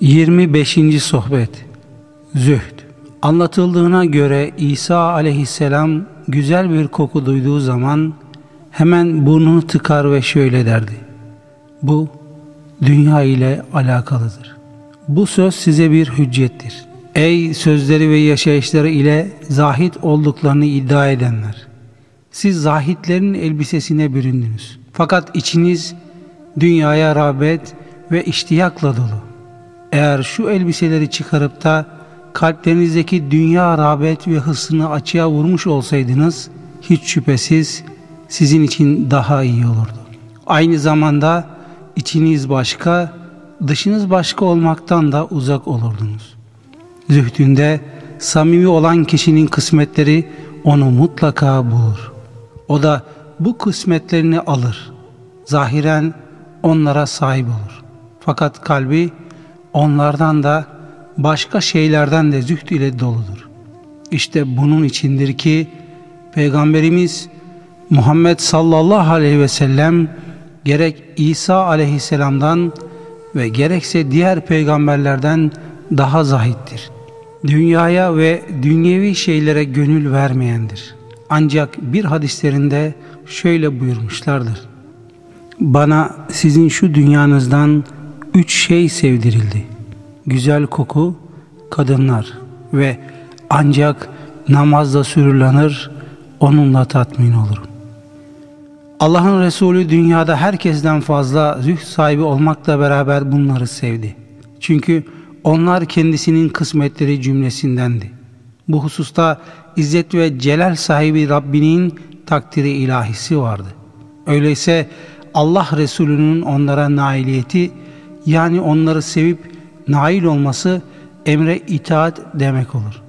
25. Sohbet Zühd. Anlatıldığına göre İsa aleyhisselam güzel bir koku duyduğu zaman hemen burnunu tıkar ve şöyle derdi: bu dünya ile alakalıdır. Bu söz size bir hüccettir. Ey sözleri ve yaşayışları ile zahit olduklarını iddia edenler! Siz zahitlerin elbisesine büründünüz. Fakat içiniz dünyaya rağbet ve iştiyakla dolu. Eğer şu elbiseleri çıkarıp da kalplerinizdeki dünya rağbet ve hırsını açığa vurmuş olsaydınız, hiç şüphesiz sizin için daha iyi olurdu. Aynı zamanda içiniz başka, dışınız başka olmaktan da uzak olurdunuz. Zühdünde samimi olan kişinin kısmetleri onu mutlaka bulur. O da bu kısmetlerini alır. Zahiren onlara sahip olur. Fakat kalbi onlardan da başka şeylerden de zühd ile doludur. İşte bunun içindir ki Peygamberimiz Muhammed sallallahu aleyhi ve sellem gerek İsa aleyhisselamdan ve gerekse diğer peygamberlerden daha zahittir. Dünyaya ve dünyevi şeylere gönül vermeyendir. Ancak bir hadislerinde şöyle buyurmuşlardır: bana sizin şu dünyanızdan 3 şey sevdirildi: güzel koku, kadınlar ve ancak namazla sürülenir, onunla tatmin olurum. Allah'ın Resulü dünyada herkesten fazla zühd sahibi olmakla beraber bunları sevdi. Çünkü onlar kendisinin kısmetleri cümlesindendi. Bu hususta izzet ve celal sahibi Rabbinin takdiri ilahisi vardı. Öyleyse Allah Resulü'nün onlara nailiyeti, yani onları sevip nail olması emre itaat demek olur.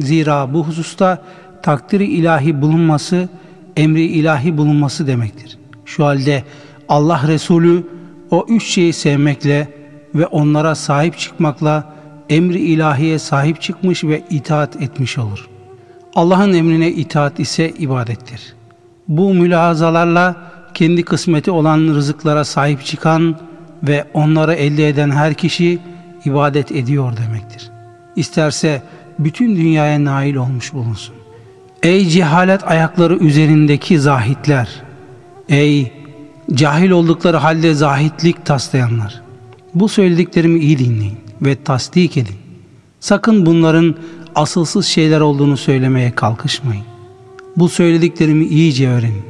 Zira bu hususta takdiri ilahi bulunması, emri ilahi bulunması demektir. Şu halde Allah Resulü o 3 şeyi sevmekle ve onlara sahip çıkmakla emri ilahiye sahip çıkmış ve itaat etmiş olur. Allah'ın emrine itaat ise ibadettir. Bu mülahazalarla kendi kısmeti olan rızıklara sahip çıkan ve onları elde eden her kişi ibadet ediyor demektir. İsterse bütün dünyaya nail olmuş bulunsun. Ey cehalet ayakları üzerindeki zahitler! Ey cahil oldukları halde zahitlik taslayanlar! Bu söylediklerimi iyi dinleyin ve tasdik edin. Sakın bunların asılsız şeyler olduğunu söylemeye kalkışmayın. Bu söylediklerimi iyice öğrenin,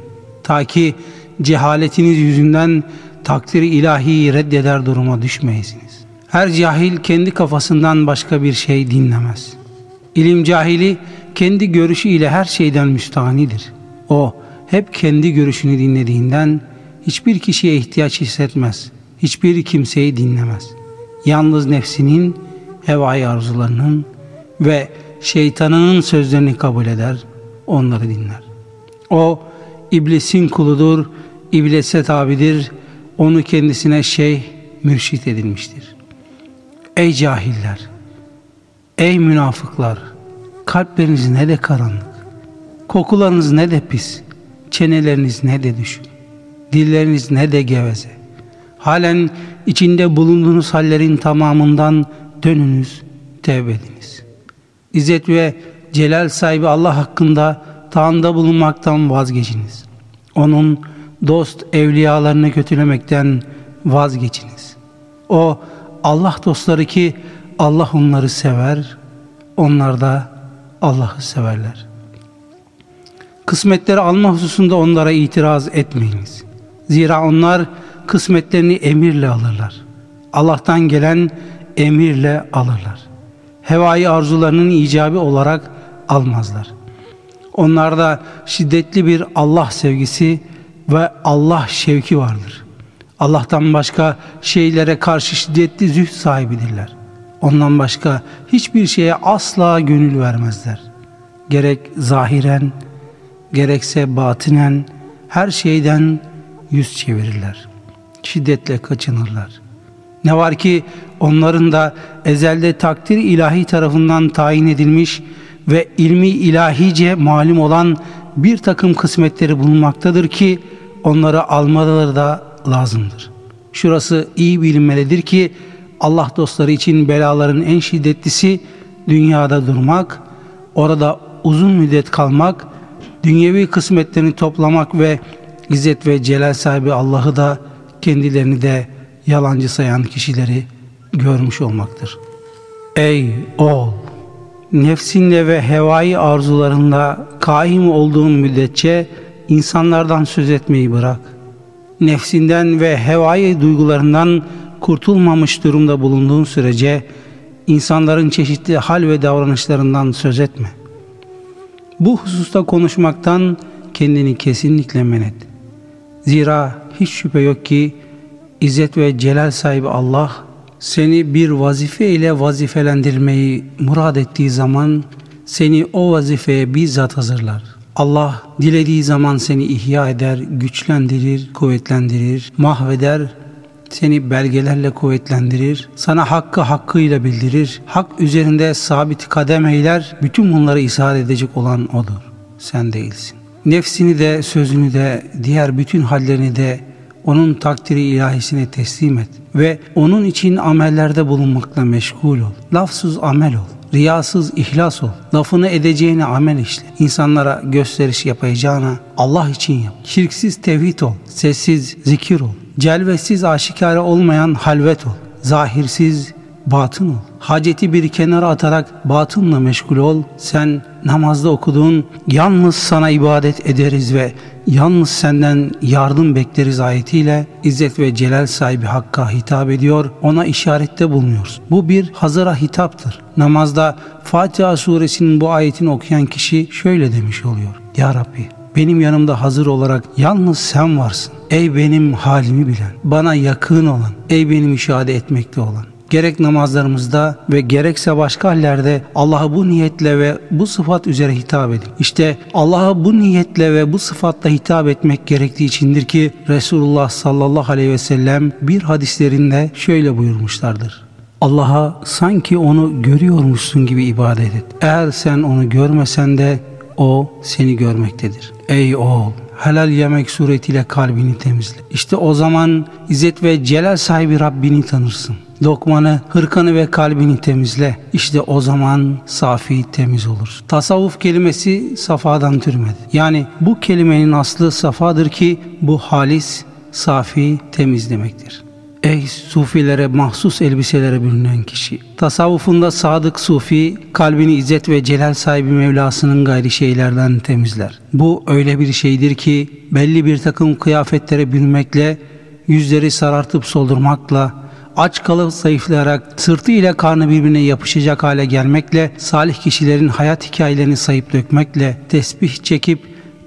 ta ki cehaletiniz yüzünden takdiri ilahiyi reddeder duruma düşmeyesiniz. Her cahil kendi kafasından başka bir şey dinlemez. İlim cahili kendi görüşüyle her şeyden müstahanidir. O hep kendi görüşünü dinlediğinden hiçbir kişiye ihtiyaç hissetmez. Hiçbir kimseyi dinlemez. Yalnız nefsinin, hevai arzularının ve şeytanının sözlerini kabul eder, onları dinler. O iblisin kuludur, iblise tabidir, onu kendisine şeyh, mürşit edilmiştir. Ey cahiller! Ey münafıklar! Kalpleriniz ne de karanlık, kokularınız ne de pis, çeneleriniz ne de düşük, dilleriniz ne de geveze. Halen içinde bulunduğunuz hallerin tamamından dönünüz, tevbe ediniz. İzzet ve celal sahibi Allah hakkında taanda bulunmaktan vazgeçiniz. Onun dost evliyalarını kötülemekten vazgeçiniz. O Allah dostları ki Allah onları sever, onlar da Allah'ı severler. Kısmetleri alma hususunda onlara itiraz etmeyiniz. Zira onlar kısmetlerini emirle alırlar. Allah'tan gelen emirle alırlar. Hevai arzularının icabı olarak almazlar. Onlarda şiddetli bir Allah sevgisi ve Allah şevki vardır. Allah'tan başka şeylere karşı şiddetli zühd sahibidirler. Ondan başka hiçbir şeye asla gönül vermezler. Gerek zahiren, gerekse batinen her şeyden yüz çevirirler. Şiddetle kaçınırlar. Ne var ki onların da ezelde takdir ilahi tarafından tayin edilmiş ve ilmi ilahice malum olan bir takım kısmetleri bulunmaktadır ki onları almaları da lazımdır. Şurası iyi bilinmelidir ki Allah dostları için belaların en şiddetlisi dünyada durmak, orada uzun müddet kalmak, dünyevi kısmetlerini toplamak ve izzet ve celal sahibi Allah'ı da kendilerini de yalancı sayan kişileri görmüş olmaktır. Ey oğul! Nefsinle ve hevai arzularınla kaim olduğun müddetçe insanlardan söz etmeyi bırak. Nefsinden ve hevai duygularından kurtulmamış durumda bulunduğun sürece insanların çeşitli hal ve davranışlarından söz etme. Bu hususta konuşmaktan kendini kesinlikle men et. Zira hiç şüphe yok ki İzzet ve Celal sahibi Allah seni bir vazife ile vazifelendirmeyi murad ettiği zaman seni o vazifeye bizzat hazırlar. Allah dilediği zaman seni ihya eder, güçlendirir, kuvvetlendirir, mahveder, seni belgelerle kuvvetlendirir, sana hakkı hakkıyla bildirir, hak üzerinde sabit kadem eyler, bütün bunları isade edecek olan O'dur, sen değilsin. Nefsini de, sözünü de, diğer bütün hallerini de O'nun takdiri ilahisine teslim et ve O'nun için amellerde bulunmakla meşgul ol. Lafsız amel ol, riyasız ihlas ol, lafını edeceğine amel işle, insanlara gösteriş yapacağına Allah için yap, şirksiz tevhid ol, sessiz zikir ol, celvesiz aşikare olmayan halvet ol, zahirsiz batın ol, haceti bir kenara atarak batınla meşgul ol. Sen namazda okuduğun yalnız sana ibadet ederiz ve yalnız senden yardım bekleriz ayetiyle İzzet ve Celal sahibi Hakk'a hitap ediyor, ona işarette bulunuyoruz. Bu bir hazıra hitaptır. Namazda Fatiha suresinin bu ayetini okuyan kişi şöyle demiş oluyor: Ya Rabbi, benim yanımda hazır olarak yalnız sen varsın. Ey benim halimi bilen, bana yakın olan, ey benim müşahede etmekte olan. Gerek namazlarımızda ve gerekse başka hallerde Allah'a bu niyetle ve bu sıfat üzere hitap edin. İşte Allah'a bu niyetle ve bu sıfatla hitap etmek gerektiği içindir ki Resulullah sallallahu aleyhi ve sellem bir hadislerinde şöyle buyurmuşlardır: Allah'a sanki onu görüyormuşsun gibi ibadet et. Eğer sen onu görmesen de O seni görmektedir. Ey oğul! Helal yemek suretiyle kalbini temizle. İşte o zaman İzzet ve Celal sahibi Rabbini tanırsın. Lokmanı, hırkanı ve kalbini temizle. İşte o zaman safi, temiz olur. Tasavvuf kelimesi safadan türmedi. Yani bu kelimenin aslı safadır ki bu halis, safi, temiz demektir. Ey sufilere mahsus elbiselere bürünen kişi! Tasavvufunda sadık sufi, kalbini izzet ve celal sahibi Mevlasının gayri şeylerden temizler. Bu öyle bir şeydir ki, belli bir takım kıyafetlere bürünmekle, yüzleri sarartıp soldurmakla, aç kalıp zayıflayarak, sırtı ile karnı birbirine yapışacak hale gelmekle, salih kişilerin hayat hikayelerini sayıp dökmekle, tesbih çekip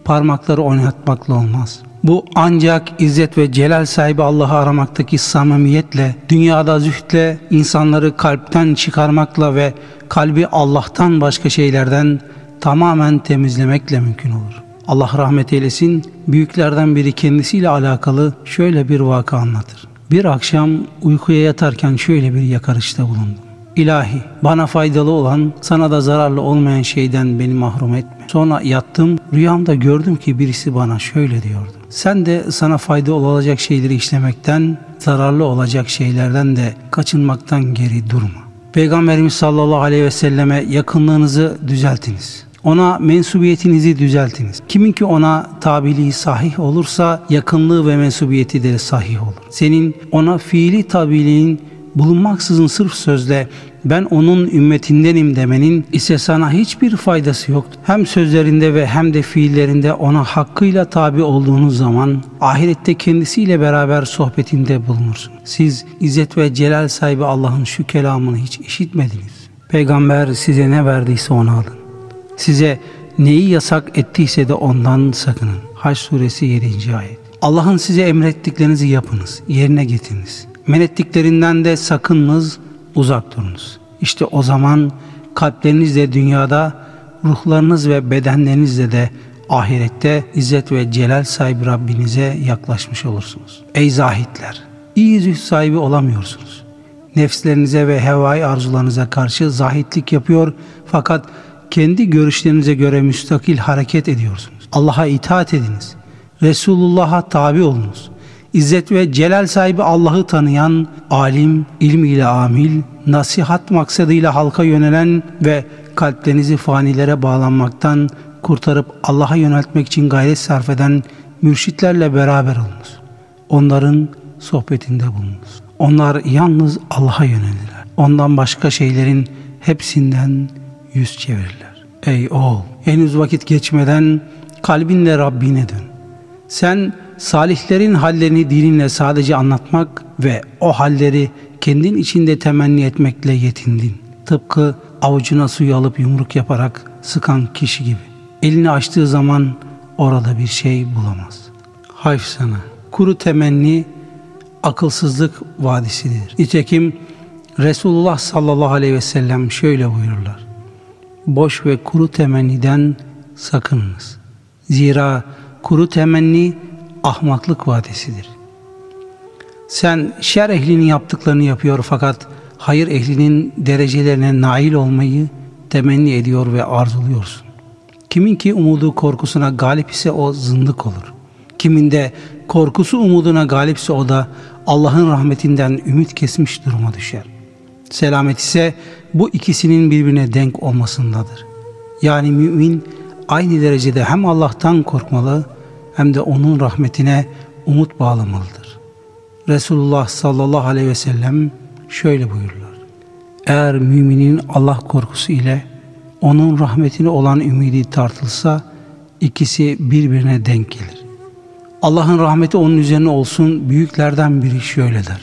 parmakları oynatmakla olmaz. Bu ancak İzzet ve Celal sahibi Allah'ı aramaktaki samimiyetle, dünyada zühdle, insanları kalpten çıkarmakla ve kalbi Allah'tan başka şeylerden tamamen temizlemekle mümkün olur. Allah rahmet eylesin, büyüklerden biri kendisiyle alakalı şöyle bir vaka anlatır. Bir akşam uykuya yatarken şöyle bir yakarışta bulundum: İlahi, bana faydalı olan, sana da zararlı olmayan şeyden beni mahrum etme. Sonra yattım, rüyamda gördüm ki birisi bana şöyle diyordu: Sen de sana faydalı olacak şeyleri işlemekten, zararlı olacak şeylerden de kaçınmaktan geri durma. Peygamberimiz sallallahu aleyhi ve selleme yakınlığınızı düzeltiniz. Ona mensubiyetinizi düzeltiniz. Kimin ki ona tabiliği sahih olursa yakınlığı ve mensubiyeti de sahih olur. Senin ona fiili tabiliğin bulunmaksızın sırf sözle ben onun ümmetindenim demenin ise sana hiçbir faydası yoktur. Hem sözlerinde ve hem de fiillerinde ona hakkıyla tabi olduğunuz zaman ahirette kendisiyle beraber sohbetinde bulunursun. Siz İzzet ve Celal sahibi Allah'ın şu kelamını hiç işitmediniz: Peygamber size ne verdiyse onu alın. Size neyi yasak ettiyse de ondan sakının. Haç suresi 7. ayet. Allah'ın size emrettiklerinizi yapınız, yerine getiriniz. Men ettiklerinden de sakınınız, uzak durunuz. İşte o zaman kalplerinizle dünyada, ruhlarınız ve bedenlerinizle de ahirette İzzet ve Celal sahibi Rabbinize yaklaşmış olursunuz. Ey zahitler! İyi zühd sahibi olamıyorsunuz. Nefslerinize ve hevai arzularınıza karşı zahitlik yapıyor fakat kendi görüşlerinize göre müstakil hareket ediyorsunuz. Allah'a itaat ediniz. Resulullah'a tabi olunuz. İzzet ve celal sahibi Allah'ı tanıyan, alim, ilmiyle amil, nasihat maksadıyla halka yönelen ve kalplerinizi fanilere bağlanmaktan kurtarıp Allah'a yöneltmek için gayret sarf eden mürşitlerle beraber olunuz. Onların sohbetinde bulunuz. Onlar yalnız Allah'a yönelirler. Ondan başka şeylerin hepsinden yüz çevirirler. Ey oğul! Henüz vakit geçmeden kalbinle Rabbine dön. Sen salihlerin hallerini dilinle sadece anlatmak ve o halleri kendin içinde temenni etmekle yetindin. Tıpkı avucuna suyu alıp yumruk yaparak sıkan kişi gibi. Elini açtığı zaman orada bir şey bulamaz. Hayf sana! Kuru temenni akılsızlık vadisidir. Nitekim Resulullah sallallahu aleyhi ve sellem şöyle buyururlar: boş ve kuru temenniden sakınınız. Zira kuru temenni ahmaklık vadisidir. Sen şer ehlinin yaptıklarını yapıyor fakat hayır ehlinin derecelerine nail olmayı temenni ediyor ve arzuluyorsun. Kimin ki umudu korkusuna galip ise o zındık olur. Kimin de korkusu umuduna galipse o da Allah'ın rahmetinden ümit kesmiş duruma düşer. Selamet ise bu ikisinin birbirine denk olmasındadır. Yani mümin aynı derecede hem Allah'tan korkmalı hem de onun rahmetine umut bağlamalıdır. Resulullah sallallahu aleyhi ve sellem şöyle buyururlar: eğer müminin Allah korkusu ile onun rahmetine olan ümidi tartılsa ikisi birbirine denk gelir. Allah'ın rahmeti onun üzerine olsun. Büyüklerden biri şöyle der: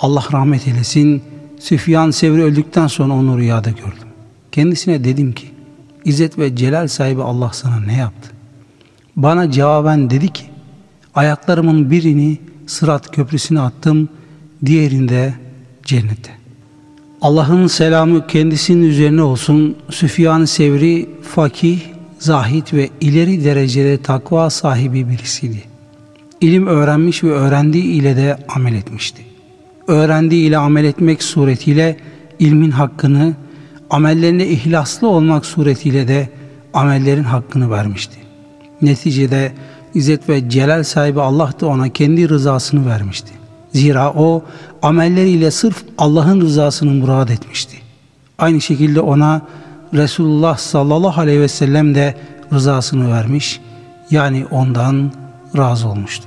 Allah rahmet eylesin, Süfyan Sevri öldükten sonra onu rüyada gördüm. Kendisine dedim ki, İzzet ve celal sahibi Allah sana ne yaptı? Bana cevaben dedi ki, ayaklarımın birini Sırat köprüsüne attım, diğerinde cennete. Allah'ın selamı kendisinin üzerine olsun. Süfyan Sevri fakih, zahit ve ileri derecede takva sahibi birisiydi. İlim öğrenmiş ve öğrendiği ile de amel etmişti. Öğrendiği ile amel etmek suretiyle ilmin hakkını, amellerine ihlaslı olmak suretiyle de amellerin hakkını vermişti. Neticede İzzet ve celal sahibi Allah da ona kendi rızasını vermişti. Zira o amelleriyle sırf Allah'ın rızasını murad etmişti. Aynı şekilde ona Resulullah sallallahu aleyhi ve sellem de rızasını vermiş, yani ondan razı olmuştu.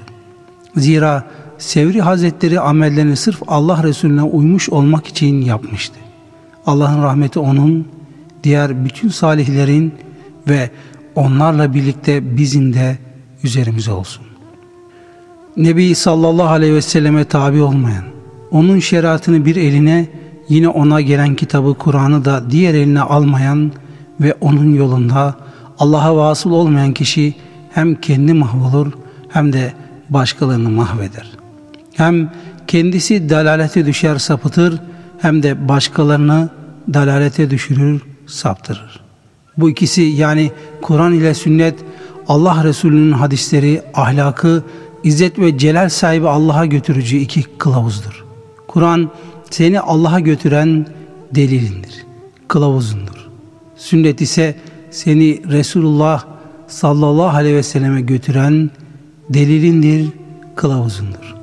Zira Sevri Hazretleri amellerini sırf Allah Resulüne uymuş olmak için yapmıştı. Allah'ın rahmeti onun, diğer bütün salihlerin ve onlarla birlikte bizim de üzerimize olsun. Nebi sallallahu aleyhi ve selleme tabi olmayan, onun şeriatını bir eline, yine ona gelen kitabı Kur'an'ı da diğer eline almayan ve onun yolunda Allah'a vasıl olmayan kişi hem kendi mahvolur hem de başkalarını mahveder. Hem kendisi dalalete düşer, sapıtır, hem de başkalarını dalalete düşürür, saptırır. Bu ikisi, yani Kur'an ile sünnet, Allah Resulü'nün hadisleri, ahlakı, İzzet ve celal sahibi Allah'a götürücü iki kılavuzdur. Kur'an seni Allah'a götüren delilindir, kılavuzundur. Sünnet ise seni Resulullah sallallahu aleyhi ve selleme götüren delilindir, kılavuzundur.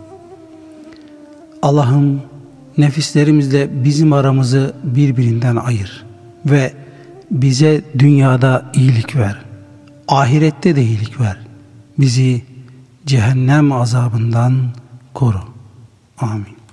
Allah'ım, nefislerimizle bizim aramızı birbirinden ayır ve bize dünyada iyilik ver, ahirette de iyilik ver. Bizi cehennem azabından koru. Amin.